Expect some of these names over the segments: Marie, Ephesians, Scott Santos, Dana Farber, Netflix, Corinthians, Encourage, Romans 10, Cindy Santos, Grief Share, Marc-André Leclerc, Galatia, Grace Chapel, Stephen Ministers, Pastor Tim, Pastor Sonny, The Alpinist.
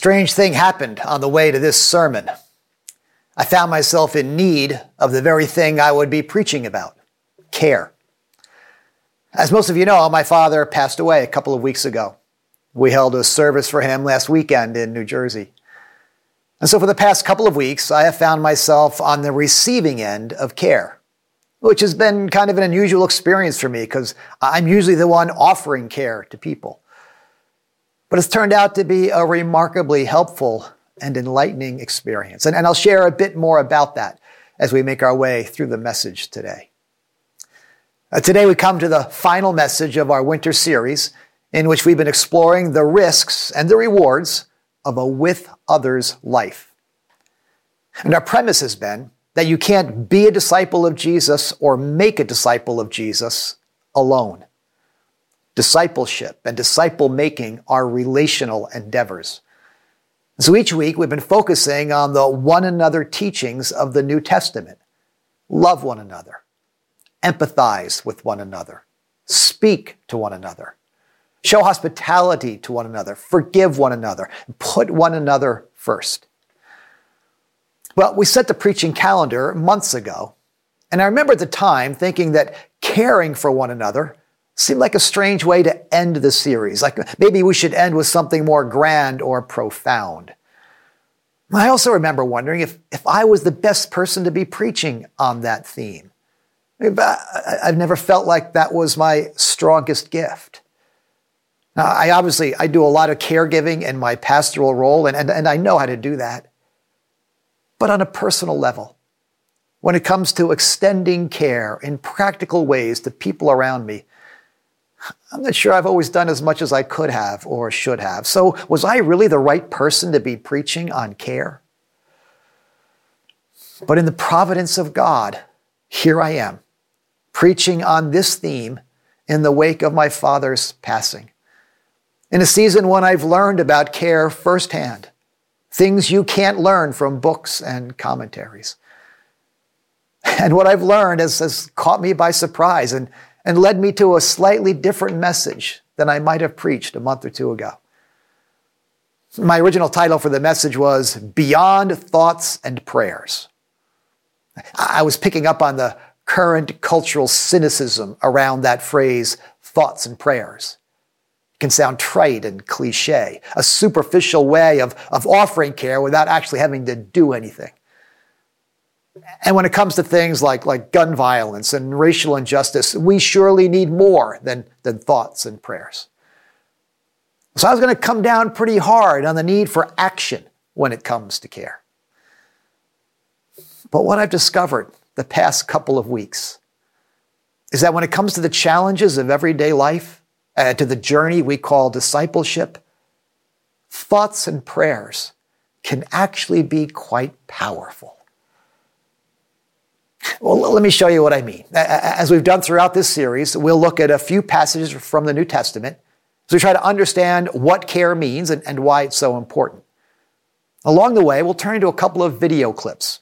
strange thing happened on the way to this sermon. I found myself in need of the very thing I would be preaching about, care. As most of you know, my father passed away a couple of weeks ago. We held a service for him last weekend in New Jersey. And so for the past couple of weeks, I have found myself on the receiving end of care, which has been kind of an unusual experience for me because I'm usually the one offering care to people. But it's turned out to be a remarkably helpful and enlightening experience. And I'll share a bit more about that as we make our way through the message today. Today we come to the final message of our winter series in which we've been exploring the risks and the rewards of a with others life. And our premise has been that you can't be a disciple of Jesus or make a disciple of Jesus alone. Discipleship and disciple making are relational endeavors. So each week we've been focusing on the one another teachings of the New Testament. Love one another. Empathize with one another, speak to one another, show hospitality to one another, forgive one another, and put one another first. Well, we set the preaching calendar months ago, and I remember at the time thinking that caring for one another seemed like a strange way to end the series, like maybe we should end with something more grand or profound. I also remember wondering if I was the best person to be preaching on that theme. I've never felt like that was my strongest gift. Now, I do a lot of caregiving in my pastoral role, and I know how to do that. But on a personal level, when it comes to extending care in practical ways to people around me, I'm not sure I've always done as much as I could have or should have. So was I really the right person to be preaching on care? But in the providence of God, here I am, preaching on this theme in the wake of my father's passing. In a season when I've learned about care firsthand, things you can't learn from books and commentaries. And what I've learned has caught me by surprise and led me to a slightly different message than I might have preached a month or two ago. My original title for the message was Beyond Thoughts and Prayers. I was picking up on the current cultural cynicism around that phrase, thoughts and prayers. It can sound trite and cliche, a superficial way of offering care without actually having to do anything. And when it comes to things like gun violence and racial injustice, we surely need more than thoughts and prayers. So I was going to come down pretty hard on the need for action when it comes to care. But what I've discovered the past couple of weeks is that when it comes to the challenges of everyday life, to the journey we call discipleship, thoughts and prayers can actually be quite powerful. Well, let me show you what I mean. As we've done throughout this series, we'll look at a few passages from the New Testament as we try to understand what care means and why it's so important. Along the way, we'll turn to a couple of video clips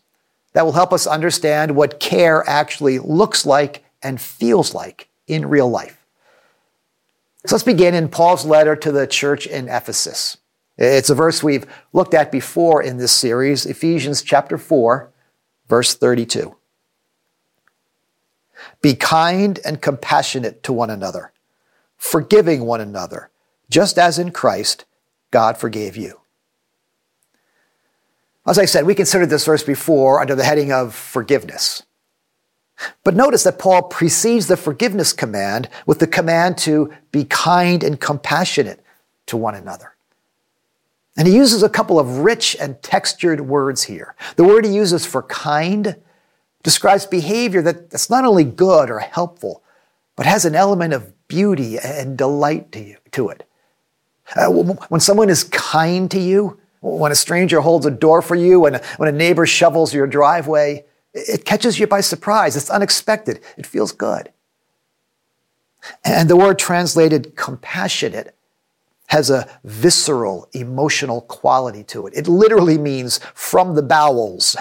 that will help us understand what care actually looks like and feels like in real life. So let's begin in Paul's letter to the church in Ephesus. It's a verse we've looked at before in this series, Ephesians chapter 4, verse 32. Be kind and compassionate to one another, forgiving one another, just as in Christ God forgave you. As I said, we considered this verse before under the heading of forgiveness. But notice that Paul precedes the forgiveness command with the command to be kind and compassionate to one another. And he uses a couple of rich and textured words here. The word he uses for kind describes behavior that's not only good or helpful, but has an element of beauty and delight to it. When someone is kind to you, when a stranger holds a door for you, when a neighbor shovels your driveway, it catches you by surprise. It's unexpected. It feels good. And the word translated compassionate has a visceral, emotional quality to it. It literally means from the bowels,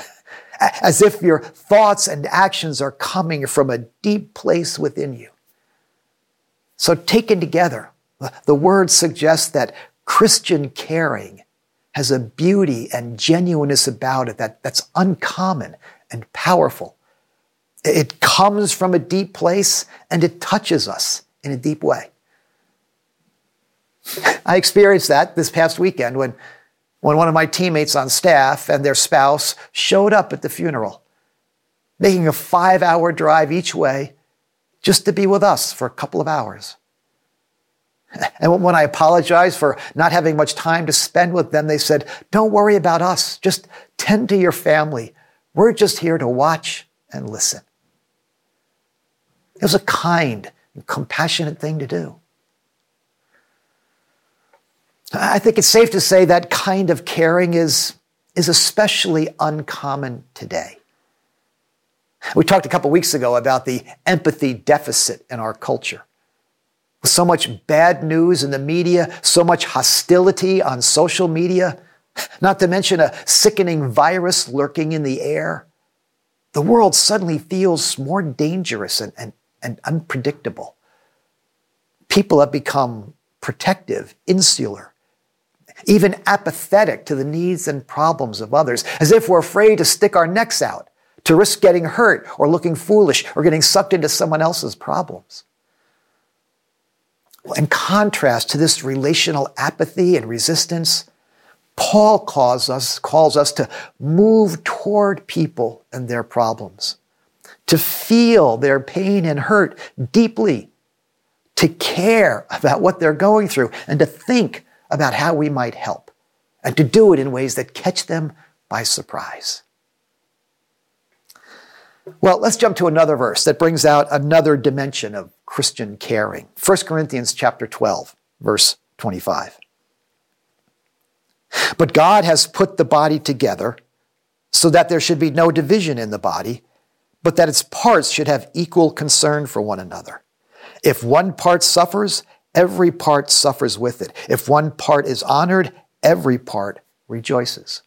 as if your thoughts and actions are coming from a deep place within you. So taken together, the word suggests that Christian caring has a beauty and genuineness about it that's uncommon and powerful. It comes from a deep place, and it touches us in a deep way. I experienced that this past weekend when one of my teammates on staff and their spouse showed up at the funeral, making a 5-hour drive each way just to be with us for a couple of hours. And when I apologized for not having much time to spend with them, they said, "Don't worry about us. Just tend to your family. We're just here to watch and listen." It was a kind and compassionate thing to do. I think it's safe to say that kind of caring is especially uncommon today. We talked a couple weeks ago about the empathy deficit in our culture. With so much bad news in the media, so much hostility on social media, not to mention a sickening virus lurking in the air, the world suddenly feels more dangerous and unpredictable. People have become protective, insular, even apathetic to the needs and problems of others, as if we're afraid to stick our necks out, to risk getting hurt or looking foolish or getting sucked into someone else's problems. In contrast to this relational apathy and resistance, Paul calls us to move toward people and their problems, to feel their pain and hurt deeply, to care about what they're going through, and to think about how we might help, and to do it in ways that catch them by surprise. Well, let's jump to another verse that brings out another dimension of Christian caring. 1 Corinthians chapter 12, verse 25. But God has put the body together so that there should be no division in the body, but that its parts should have equal concern for one another. If one part suffers, every part suffers with it. If one part is honored, every part rejoices.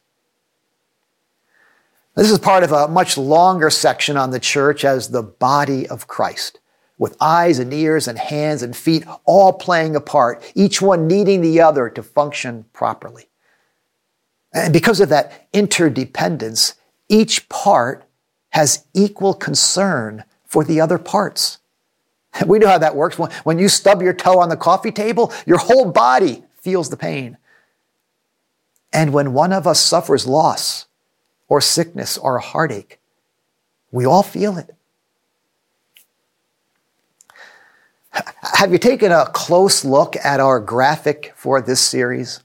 This is part of a much longer section on the church as the body of Christ, with eyes and ears and hands and feet all playing a part, each one needing the other to function properly. And because of that interdependence, each part has equal concern for the other parts. We know how that works. When you stub your toe on the coffee table, your whole body feels the pain. And when one of us suffers loss, or sickness, or a heartache, we all feel it. Have you taken a close look at our graphic for this series?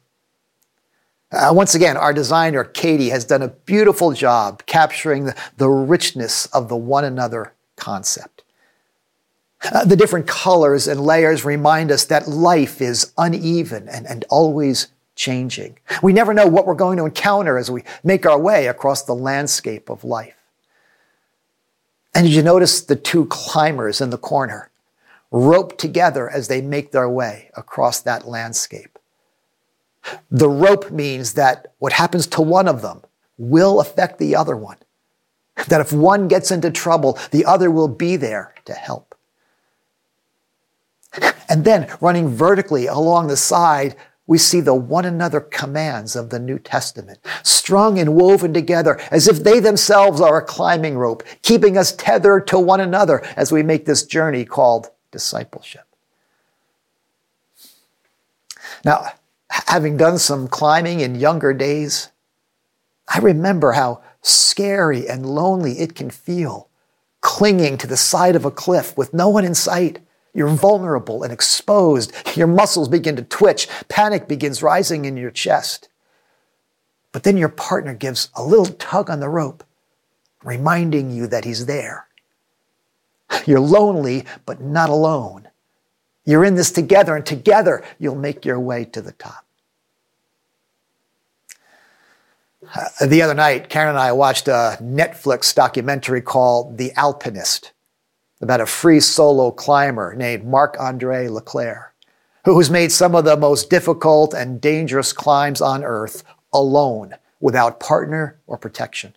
Once again, our designer, Katie, has done a beautiful job capturing the richness of the one another concept. The different colors and layers remind us that life is uneven and always changing. We never know what we're going to encounter as we make our way across the landscape of life. And did you notice the two climbers in the corner, roped together as they make their way across that landscape? The rope means that what happens to one of them will affect the other one, that if one gets into trouble, the other will be there to help. And then, running vertically along the side, we see the one another commands of the New Testament, strung and woven together as if they themselves are a climbing rope, keeping us tethered to one another as we make this journey called discipleship. Now, having done some climbing in younger days, I remember how scary and lonely it can feel, clinging to the side of a cliff with no one in sight. You're vulnerable and exposed. Your muscles begin to twitch. Panic begins rising in your chest. But then your partner gives a little tug on the rope, reminding you that he's there. You're lonely, but not alone. You're in this together, and together you'll make your way to the top. The other night, Karen and I watched a Netflix documentary called The Alpinist, about a free solo climber named Marc-André Leclerc, who's made some of the most difficult and dangerous climbs on earth alone, without partner or protection.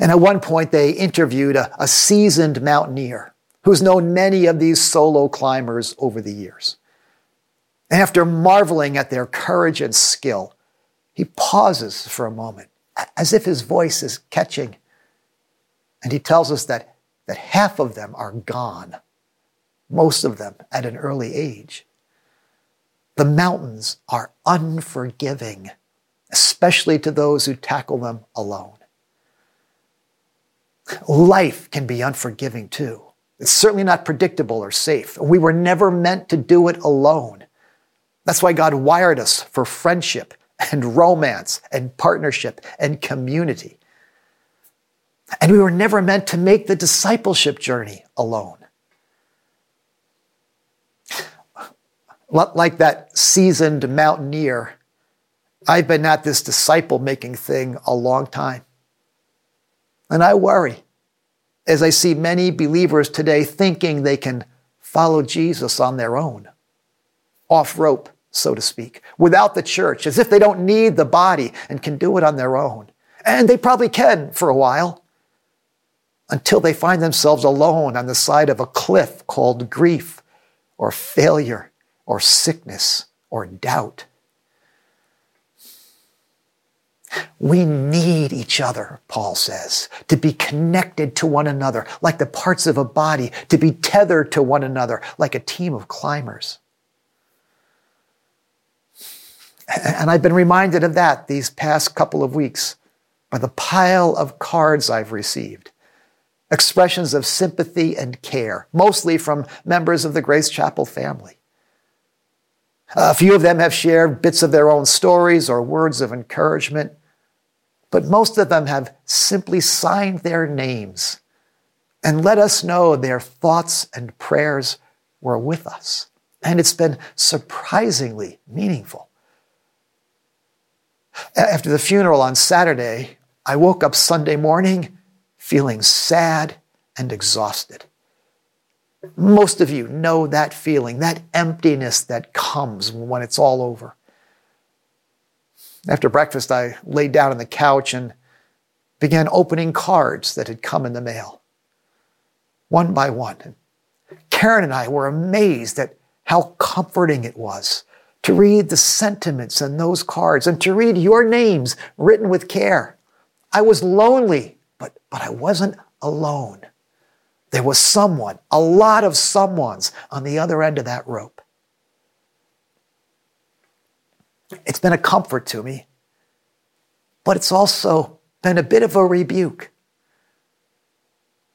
And at one point, they interviewed a seasoned mountaineer who's known many of these solo climbers over the years. And after marveling at their courage and skill, He pauses for a moment, as if his voice is catching. And he tells us that half of them are gone, most of them at an early age. The mountains are unforgiving, especially to those who tackle them alone. Life can be unforgiving too. It's certainly not predictable or safe. We were never meant to do it alone. That's why God wired us for friendship and romance and partnership and community. And we were never meant to make the discipleship journey alone. Like that seasoned mountaineer, I've been at this disciple-making thing a long time. And I worry as I see many believers today thinking they can follow Jesus on their own, off rope, so to speak, without the church, as if they don't need the body and can do it on their own. And they probably can for a while, until they find themselves alone on the side of a cliff called grief or failure or sickness or doubt. We need each other, Paul says, to be connected to one another like the parts of a body, to be tethered to one another like a team of climbers. And I've been reminded of that these past couple of weeks by the pile of cards I've received, expressions of sympathy and care, mostly from members of the Grace Chapel family. A few of them have shared bits of their own stories or words of encouragement, but most of them have simply signed their names and let us know their thoughts and prayers were with us. And it's been surprisingly meaningful. After the funeral on Saturday, I woke up Sunday morning feeling sad and exhausted. Most of you know that feeling, that emptiness that comes when it's all over. After breakfast, I laid down on the couch and began opening cards that had come in the mail, one by one. Karen and I were amazed at how comforting it was to read the sentiments in those cards and to read your names written with care. I was lonely, but I wasn't alone. There was someone, a lot of someones, on the other end of that rope. It's been a comfort to me, but it's also been a bit of a rebuke.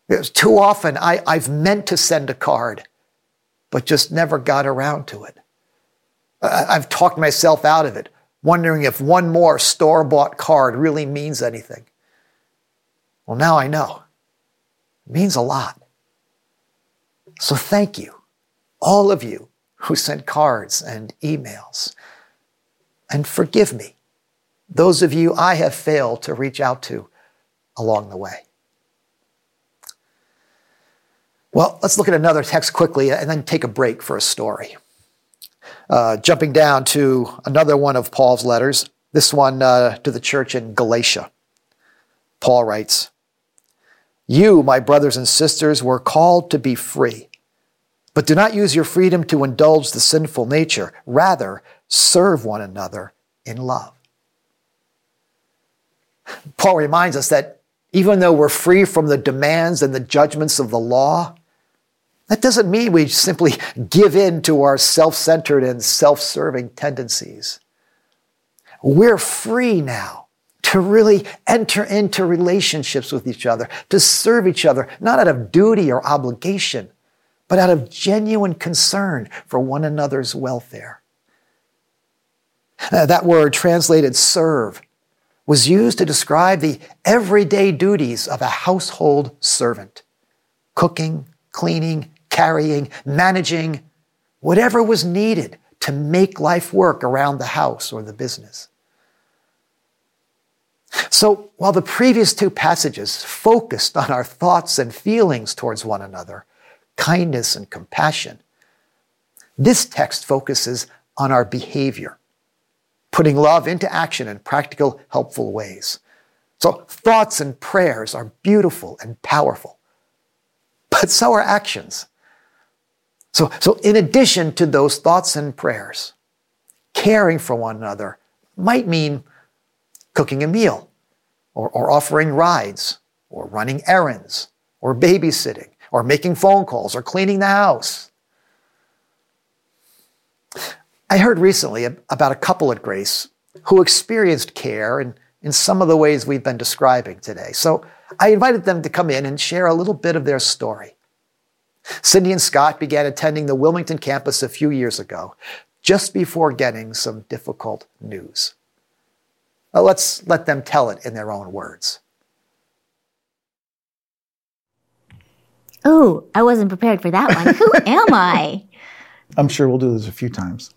Because too often I've meant to send a card, but just never got around to it. I've talked myself out of it, wondering if one more store-bought card really means anything. Well, now I know. It means a lot. So thank you, all of you who sent cards and emails. And forgive me, those of you I have failed to reach out to along the way. Well, let's look at another text quickly and then take a break for a story. Jumping down to another one of Paul's letters, this one to the church in Galatia. Paul writes, "You, my brothers and sisters, were called to be free, but do not use your freedom to indulge the sinful nature. Rather, serve one another in love." Paul reminds us that even though we're free from the demands and the judgments of the law, that doesn't mean we simply give in to our self-centered and self-serving tendencies. We're free now to really enter into relationships with each other, to serve each other, not out of duty or obligation, but out of genuine concern for one another's welfare. That word, translated serve, was used to describe the everyday duties of a household servant: cooking, cleaning, carrying, managing, whatever was needed to make life work around the house or the business. So while the previous two passages focused on our thoughts and feelings towards one another, kindness and compassion, this text focuses on our behavior, putting love into action in practical, helpful ways. So thoughts and prayers are beautiful and powerful, but so are actions. So in addition to those thoughts and prayers, caring for one another might mean cooking a meal, or offering rides, or running errands, or babysitting, or making phone calls, or cleaning the house. I heard recently about a couple at Grace who experienced care in some of the ways we've been describing today. So I invited them to come in and share a little bit of their story. Cindy and Scott began attending the Wilmington campus a few years ago, just before getting some difficult news. Well, let's let them tell it in their own words. Oh, I wasn't prepared for that one. Who am I? I'm sure we'll do this a few times.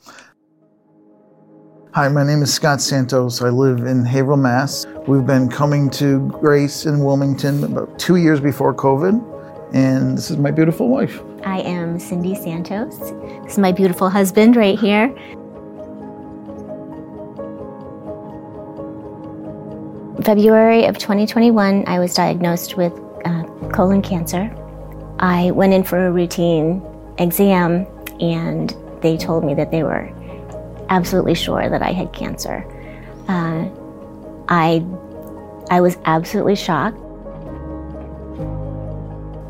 Hi, my name is Scott Santos. I live in Haverhill, Mass. We've been coming to Grace in Wilmington about 2 years before COVID. And this is my beautiful wife. I am Cindy Santos. This is my beautiful husband right here. February of 2021, I was diagnosed with colon cancer. I went in for a routine exam, and they told me that they were absolutely sure that I had cancer. I was absolutely shocked.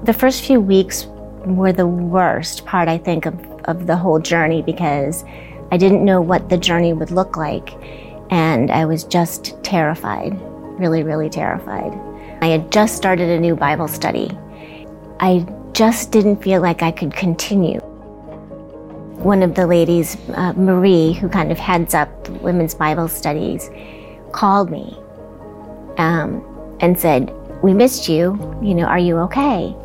The first few weeks were the worst part, I think, of the whole journey, because I didn't know what the journey would look like, and I was just terrified, really, really terrified. I had just started a new Bible study. I just didn't feel like I could continue. One of the ladies, Marie, who kind of heads up women's Bible studies, called me and said, "We missed you, are you okay?"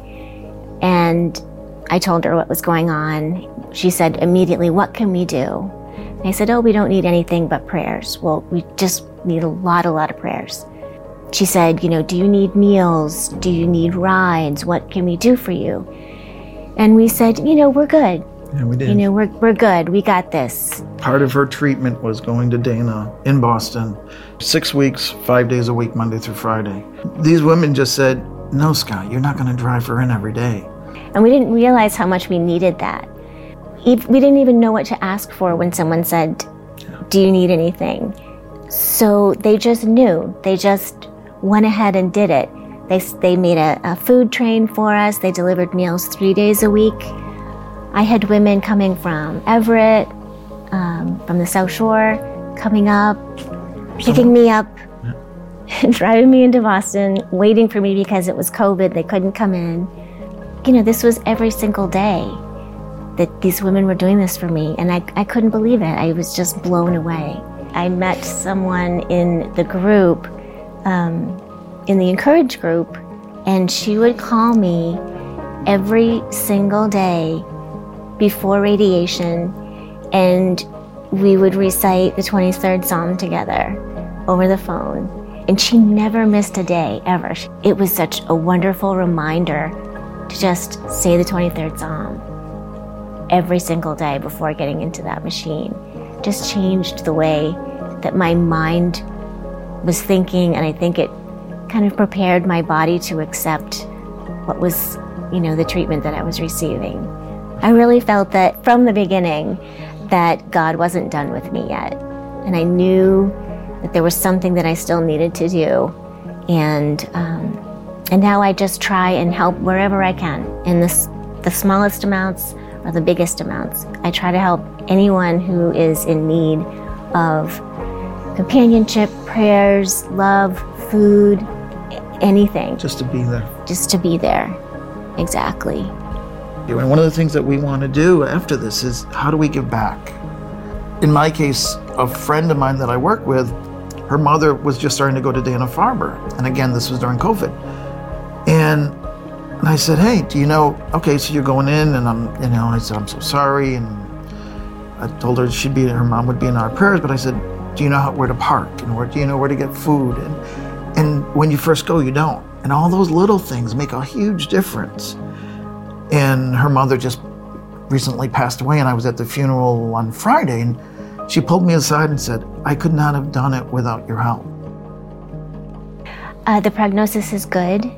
And I told her what was going on. She said immediately, "What can we do?" And I said, "Oh, we don't need anything but prayers." Well, we just need a lot of prayers. She said, "Do you need meals? Do you need rides? What can we do for you?" And we said, "We're good." Yeah, we did. We're good. We got this. Part of her treatment was going to Dana in Boston, 6 weeks, 5 days a week, Monday through Friday. These women just said, "No, Scott, you're not going to drive her in every day." And we didn't realize how much we needed that. We didn't even know what to ask for when someone said, "Do you need anything?" So they just knew. They just went ahead and did it. They made a food train for us. They delivered meals 3 days a week. I had women coming from Everett, from the South Shore, coming up, picking me up, driving me into Boston, waiting for me because it was COVID, they couldn't come in. This was every single day that these women were doing this for me, and I couldn't believe it. I was just blown away. I met someone in the group, in the Encourage group, and she would call me every single day before radiation, and we would recite the 23rd Psalm together over the phone. And she never missed a day, ever. It was such a wonderful reminder to just say the 23rd Psalm every single day before getting into that machine. Just changed the way that my mind was thinking, and I think it kind of prepared my body to accept what was, the treatment that I was receiving. I really felt that from the beginning that God wasn't done with me yet. And I knew that there was something that I still needed to do. And now I just try and help wherever I can. In the smallest amounts or the biggest amounts, I try to help anyone who is in need of companionship, prayers, love, food, anything. Just to be there. Just to be there, exactly. And one of the things that we want to do after this is, how do we give back? In my case, a friend of mine that I work with, her mother was just starting to go to Dana Farber. And again, this was during COVID. And I said, "Hey, okay, so you're going in," and I said, "I'm so sorry." And I told her her mom would be in our prayers, but I said, "Do you know where to park? And do you know where to get food?" And when you first go, you don't. And all those little things make a huge difference. And her mother just recently passed away, and I was at the funeral on Friday, and she pulled me aside and said, "I could not have done it without your help." The prognosis is good.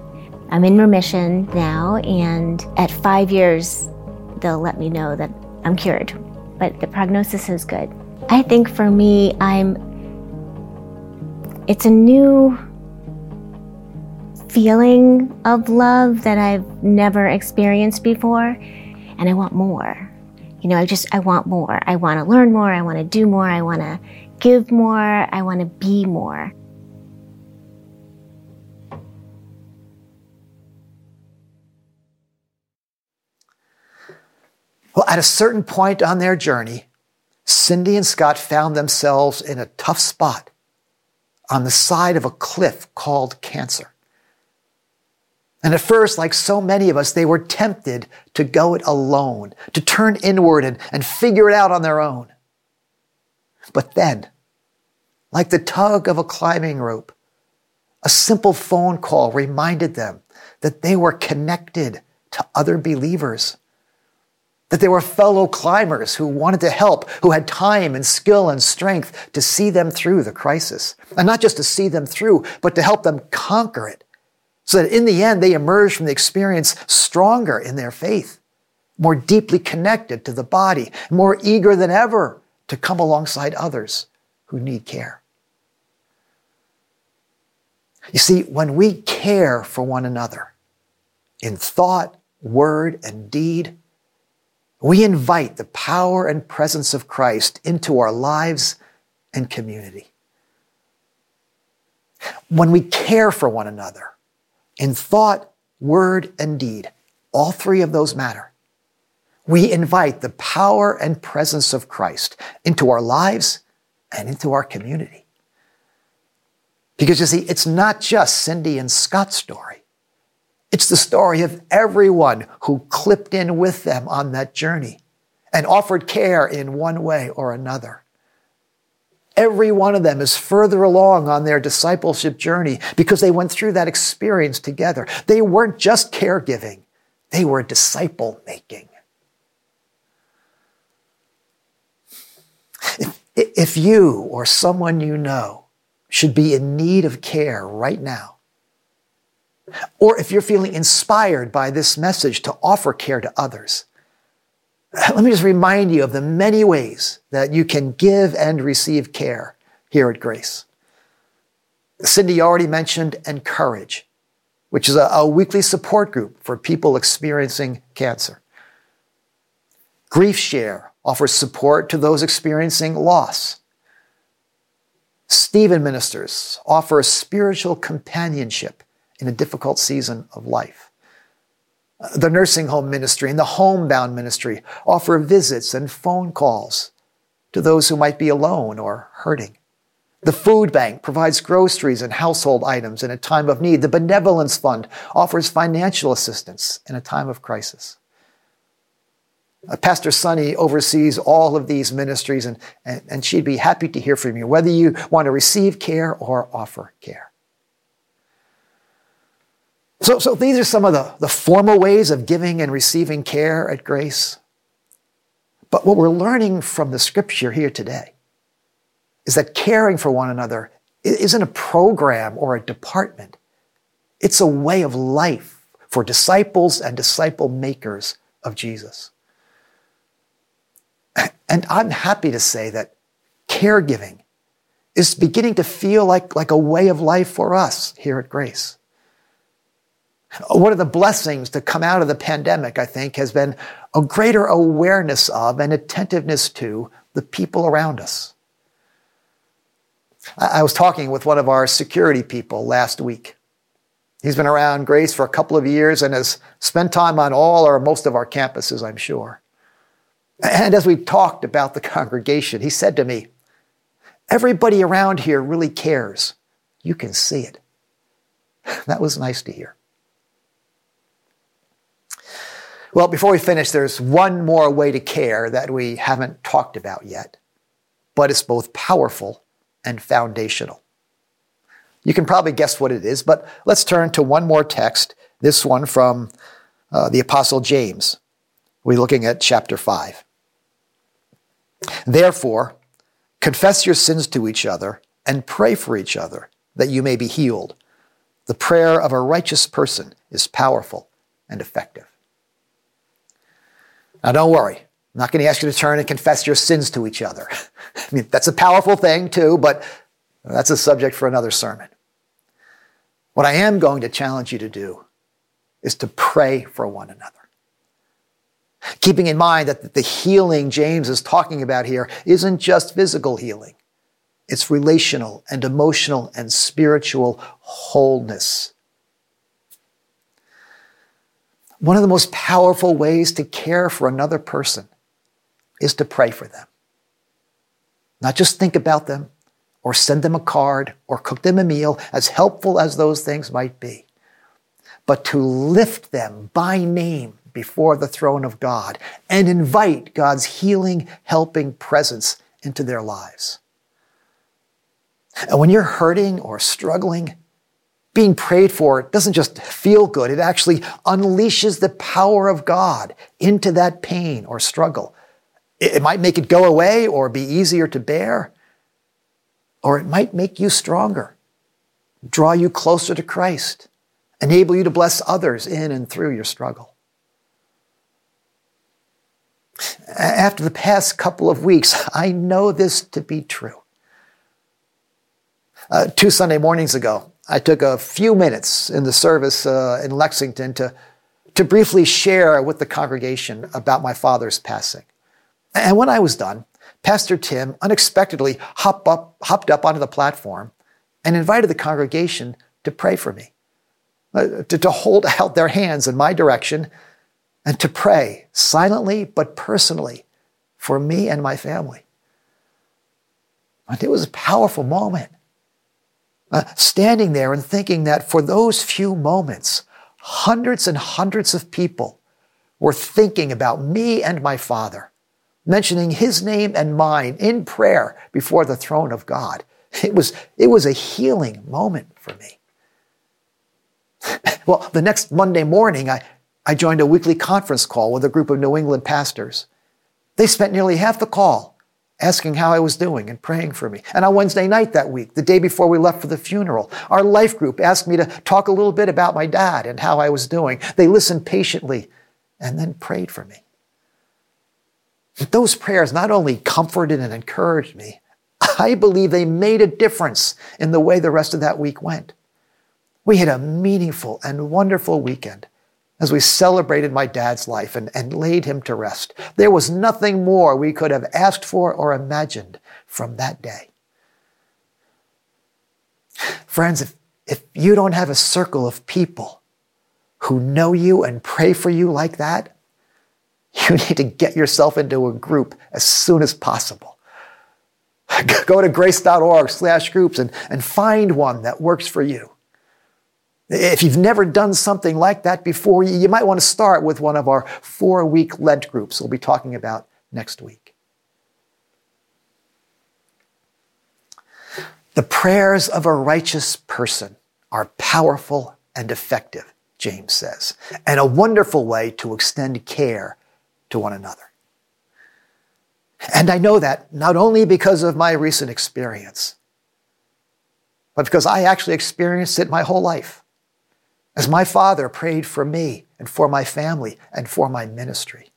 I'm in remission now, and at 5 years, they'll let me know that I'm cured. But the prognosis is good. I think for me, I'm It's a new feeling of love that I've never experienced before, and I want more. You know, I want more. I want to learn more. I want to do more. I want to give more. I want to be more. Well, at a certain point on their journey, Cindy and Scott found themselves in a tough spot on the side of a cliff called cancer. And at first, like so many of us, they were tempted to go it alone, to turn inward and figure it out on their own. But then, like the tug of a climbing rope, a simple phone call reminded them that they were connected to other believers, that they were fellow climbers who wanted to help, who had time and skill and strength to see them through the crisis. And not just to see them through, but to help them conquer it, so that in the end, they emerged from the experience stronger in their faith, more deeply connected to the body, more eager than ever to come alongside others who need care. You see, when we care for one another in thought, word, and deed, we invite the power and presence of Christ into our lives and community. When we care for one another, in thought, word, and deed, all three of those matter, we invite the power and presence of Christ into our lives and into our community. Because you see, it's not just Cindy and Scott's story. It's the story of everyone who clipped in with them on that journey and offered care in one way or another. Every one of them is further along on their discipleship journey because they went through that experience together. They weren't just caregiving. They were disciple-making. If you or someone you know should be in need of care right now, or if you're feeling inspired by this message to offer care to others, let me just remind you of the many ways that you can give and receive care here at Grace. Cindy already mentioned Encourage, which is a weekly support group for people experiencing cancer. Grief Share offers support to those experiencing loss. Stephen Ministers offer spiritual companionship in a difficult season of life. The nursing home ministry and the homebound ministry offer visits and phone calls to those who might be alone or hurting. The food bank provides groceries and household items in a time of need. The benevolence fund offers financial assistance in a time of crisis. Pastor Sonny oversees all of these ministries, and she'd be happy to hear from you, whether you want to receive care or offer care. So these are some of the formal ways of giving and receiving care at Grace. But what we're learning from the scripture here today is that caring for one another isn't a program or a department. It's a way of life for disciples and disciple makers of Jesus. And I'm happy to say that caregiving is beginning to feel like a way of life for us here at Grace. One of the blessings to come out of the pandemic, I think, has been a greater awareness of and attentiveness to the people around us. I was talking with one of our security people last week. He's been around Grace for a couple of years and has spent time on all or most of our campuses, I'm sure. And as we talked about the congregation, he said to me, "Everybody around here really cares. You can see it." That was nice to hear. Well, before we finish, there's one more way to care that we haven't talked about yet, but it's both powerful and foundational. You can probably guess what it is, but let's turn to one more text, this one from the Apostle James. We're looking at chapter 5. "Therefore, confess your sins to each other and pray for each other that you may be healed. The prayer of a righteous person is powerful and effective." Now, don't worry. I'm not going to ask you to turn and confess your sins to each other. I mean, that's a powerful thing, too, but Now, that's a subject for another sermon. What I am going to challenge you to do is to pray for one another. Keeping in mind that the healing James is talking about here isn't just physical healing. It's relational and emotional and spiritual wholeness. One of the most powerful ways to care for another person is to pray for them. Not just think about them or send them a card or cook them a meal, as helpful as those things might be, but to lift them by name before the throne of God and invite God's healing, helping presence into their lives. And when you're hurting or struggling, being prayed for doesn't just feel good. It actually unleashes the power of God into that pain or struggle. It might make it go away or be easier to bear, or it might make you stronger, draw you closer to Christ, enable you to bless others in and through your struggle. After the past couple of weeks, I know this to be true. Two Sunday mornings ago, I took a few minutes in the service in Lexington to briefly share with the congregation about my father's passing. And when I was done, Pastor Tim unexpectedly hopped up onto the platform and invited the congregation to pray for me, to hold out their hands in my direction and to pray silently but personally for me and my family. And it was a powerful moment. Standing there and thinking that for those few moments, hundreds and hundreds of people were thinking about me and my father, mentioning his name and mine in prayer before the throne of God. It was a healing moment for me. Well, the next Monday morning, I joined a weekly conference call with a group of New England pastors. They spent nearly half the call asking how I was doing and praying for me. And on Wednesday night that week, the day before we left for the funeral, our life group asked me to talk a little bit about my dad and how I was doing. They listened patiently and then prayed for me. Those prayers not only comforted and encouraged me, I believe they made a difference in the way the rest of that week went. We had a meaningful and wonderful weekend as we celebrated my dad's life and laid him to rest. There was nothing more we could have asked for or imagined from that day. Friends, if you don't have a circle of people who know you and pray for you like that, you need to get yourself into a group as soon as possible. Go to grace.org/groups and find one that works for you. If you've never done something like that before, you might want to start with one of our 4-week Lent groups we'll be talking about next week. The prayers of a righteous person are powerful and effective, James says, and a wonderful way to extend care to one another. And I know that not only because of my recent experience, but because I actually experienced it my whole life, as my father prayed for me and for my family and for my ministry.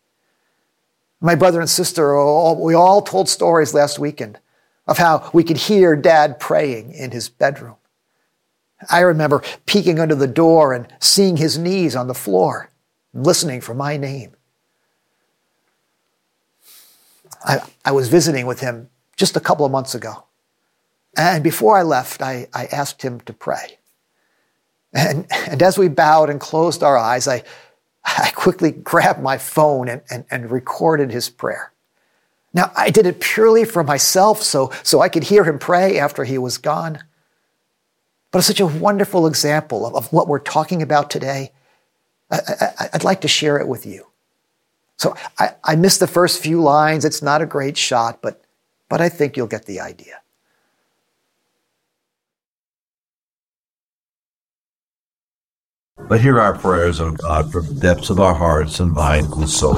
My brother and sister, we all told stories last weekend of how we could hear Dad praying in his bedroom. I remember peeking under the door and seeing his knees on the floor, listening for my name. I was visiting with him just a couple of months ago. And before I left, I asked him to pray. And as we bowed and closed our eyes, I quickly grabbed my phone and recorded his prayer. Now, I did it purely for myself so I could hear him pray after he was gone. But it's such a wonderful example of what we're talking about today. I'd like to share it with you. So I missed the first few lines. It's not a great shot, but I think you'll get the idea. But hear our prayers, O God, from the depths of our hearts and mind and soul.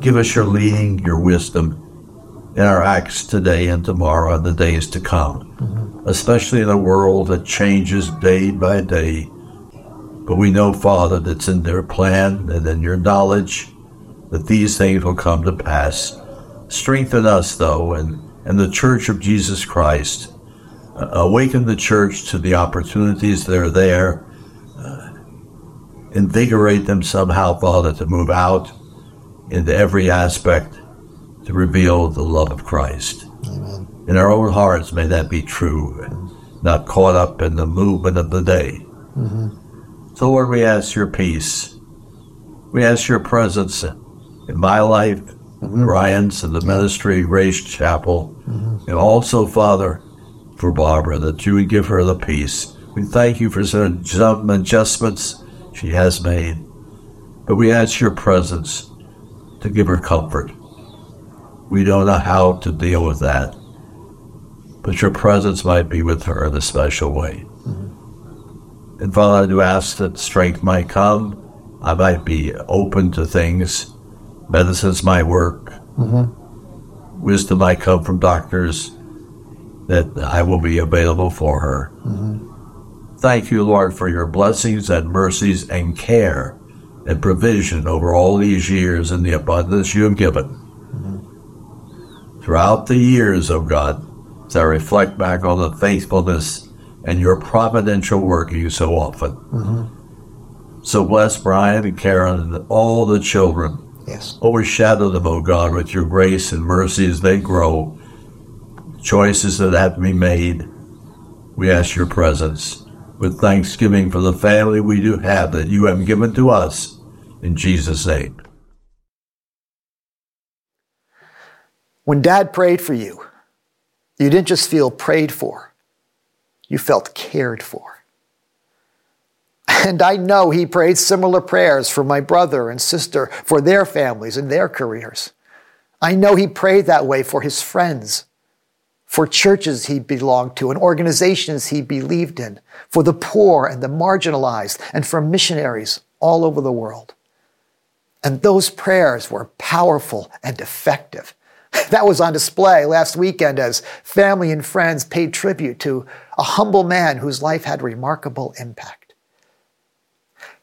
Give us your leading, your wisdom in our acts today and tomorrow and the days to come, especially in a world that changes day by day. But we know, Father, that's in their plan and in your knowledge that these things will come to pass. Strengthen us, though, and and the Church of Jesus Christ. Awaken the church to the opportunities that are there. Invigorate them somehow, Father, to move out into every aspect to reveal the love of Christ. Amen. In our own hearts, may that be true, not caught up in the movement of the day. Mm-hmm. So, Lord, we ask your peace. We ask your presence in my life, in Ryan's, in the ministry, Grace Chapel, and also, Father, for Barbara, that you would give her the peace. We thank you for some adjustments she has made, but we ask your presence to give her comfort. We don't know how to deal with that, but your presence might be with her in a special way. Mm-hmm. And Father, I do ask that strength might come. I might be open to things. Medicine's my work. Mm-hmm. Wisdom might come from doctors that I will be available for her. Mm-hmm. Thank you, Lord, for your blessings and mercies and care and provision over all these years and the abundance you have given. Mm-hmm. Throughout the years, oh God, as I reflect back on the faithfulness and your providential working so often. Mm-hmm. So bless Brian and Karen and all the children. Yes. Overshadow them, O God, with your grace and mercy as they grow. Choices that have to be made, we ask your presence. With thanksgiving for the family we do have that you have given to us, in Jesus' name. When Dad prayed for you, you didn't just feel prayed for, you felt cared for. And I know he prayed similar prayers for my brother and sister, for their families and their careers. I know he prayed that way for his friends, for churches he belonged to and organizations he believed in, for the poor and the marginalized, and for missionaries all over the world. And those prayers were powerful and effective. That was on display last weekend as family and friends paid tribute to a humble man whose life had remarkable impact.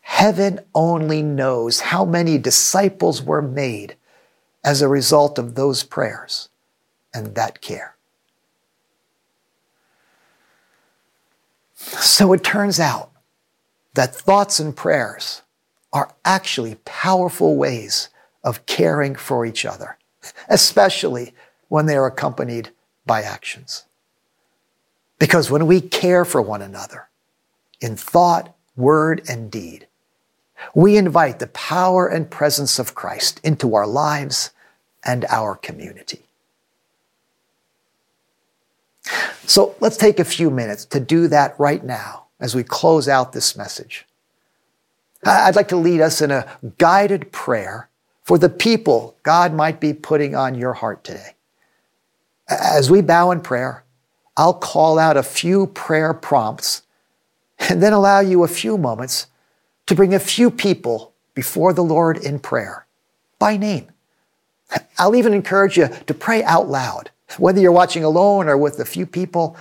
Heaven only knows how many disciples were made as a result of those prayers and that care. So it turns out that thoughts and prayers are actually powerful ways of caring for each other, especially when they are accompanied by actions. Because when we care for one another in thought, word, and deed, we invite the power and presence of Christ into our lives and our community. So let's take a few minutes to do that right now as we close out this message. I'd like to lead us in a guided prayer for the people God might be putting on your heart today. As we bow in prayer, I'll call out a few prayer prompts and then allow you a few moments to bring a few people before the Lord in prayer by name. I'll even encourage you to pray out loud. Whether you're watching alone or with a few people,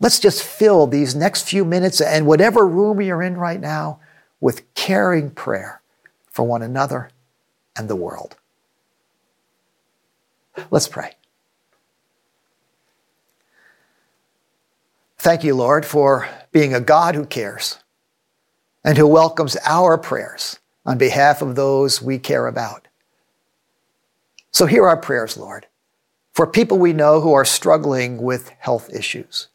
let's just fill these next few minutes and whatever room you're in right now with caring prayer for one another and the world. Let's pray. Thank you, Lord, for being a God who cares and who welcomes our prayers on behalf of those we care about. So hear our prayers, Lord, for people we know who are struggling with health issues.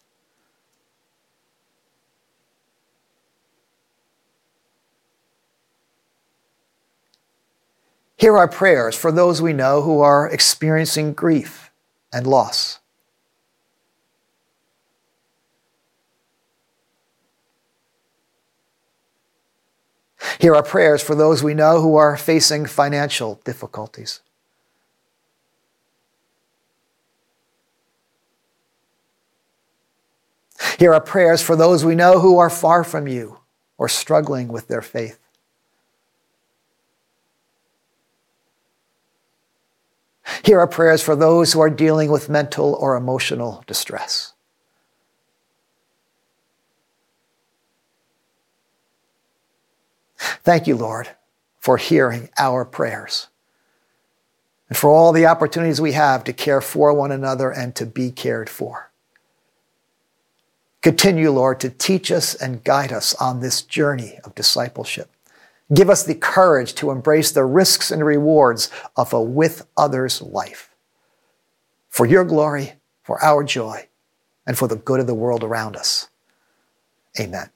Hear our prayers for those we know who are experiencing grief and loss. Hear our prayers for those we know who are facing financial difficulties. Hear our prayers for those we know who are far from you or struggling with their faith. Hear our prayers for those who are dealing with mental or emotional distress. Thank you, Lord, for hearing our prayers. and for all the opportunities we have to care for one another and to be cared for. Continue, Lord, to teach us and guide us on this journey of discipleship. Give us the courage to embrace the risks and rewards of a with others life. For your glory, for our joy, and for the good of the world around us. Amen.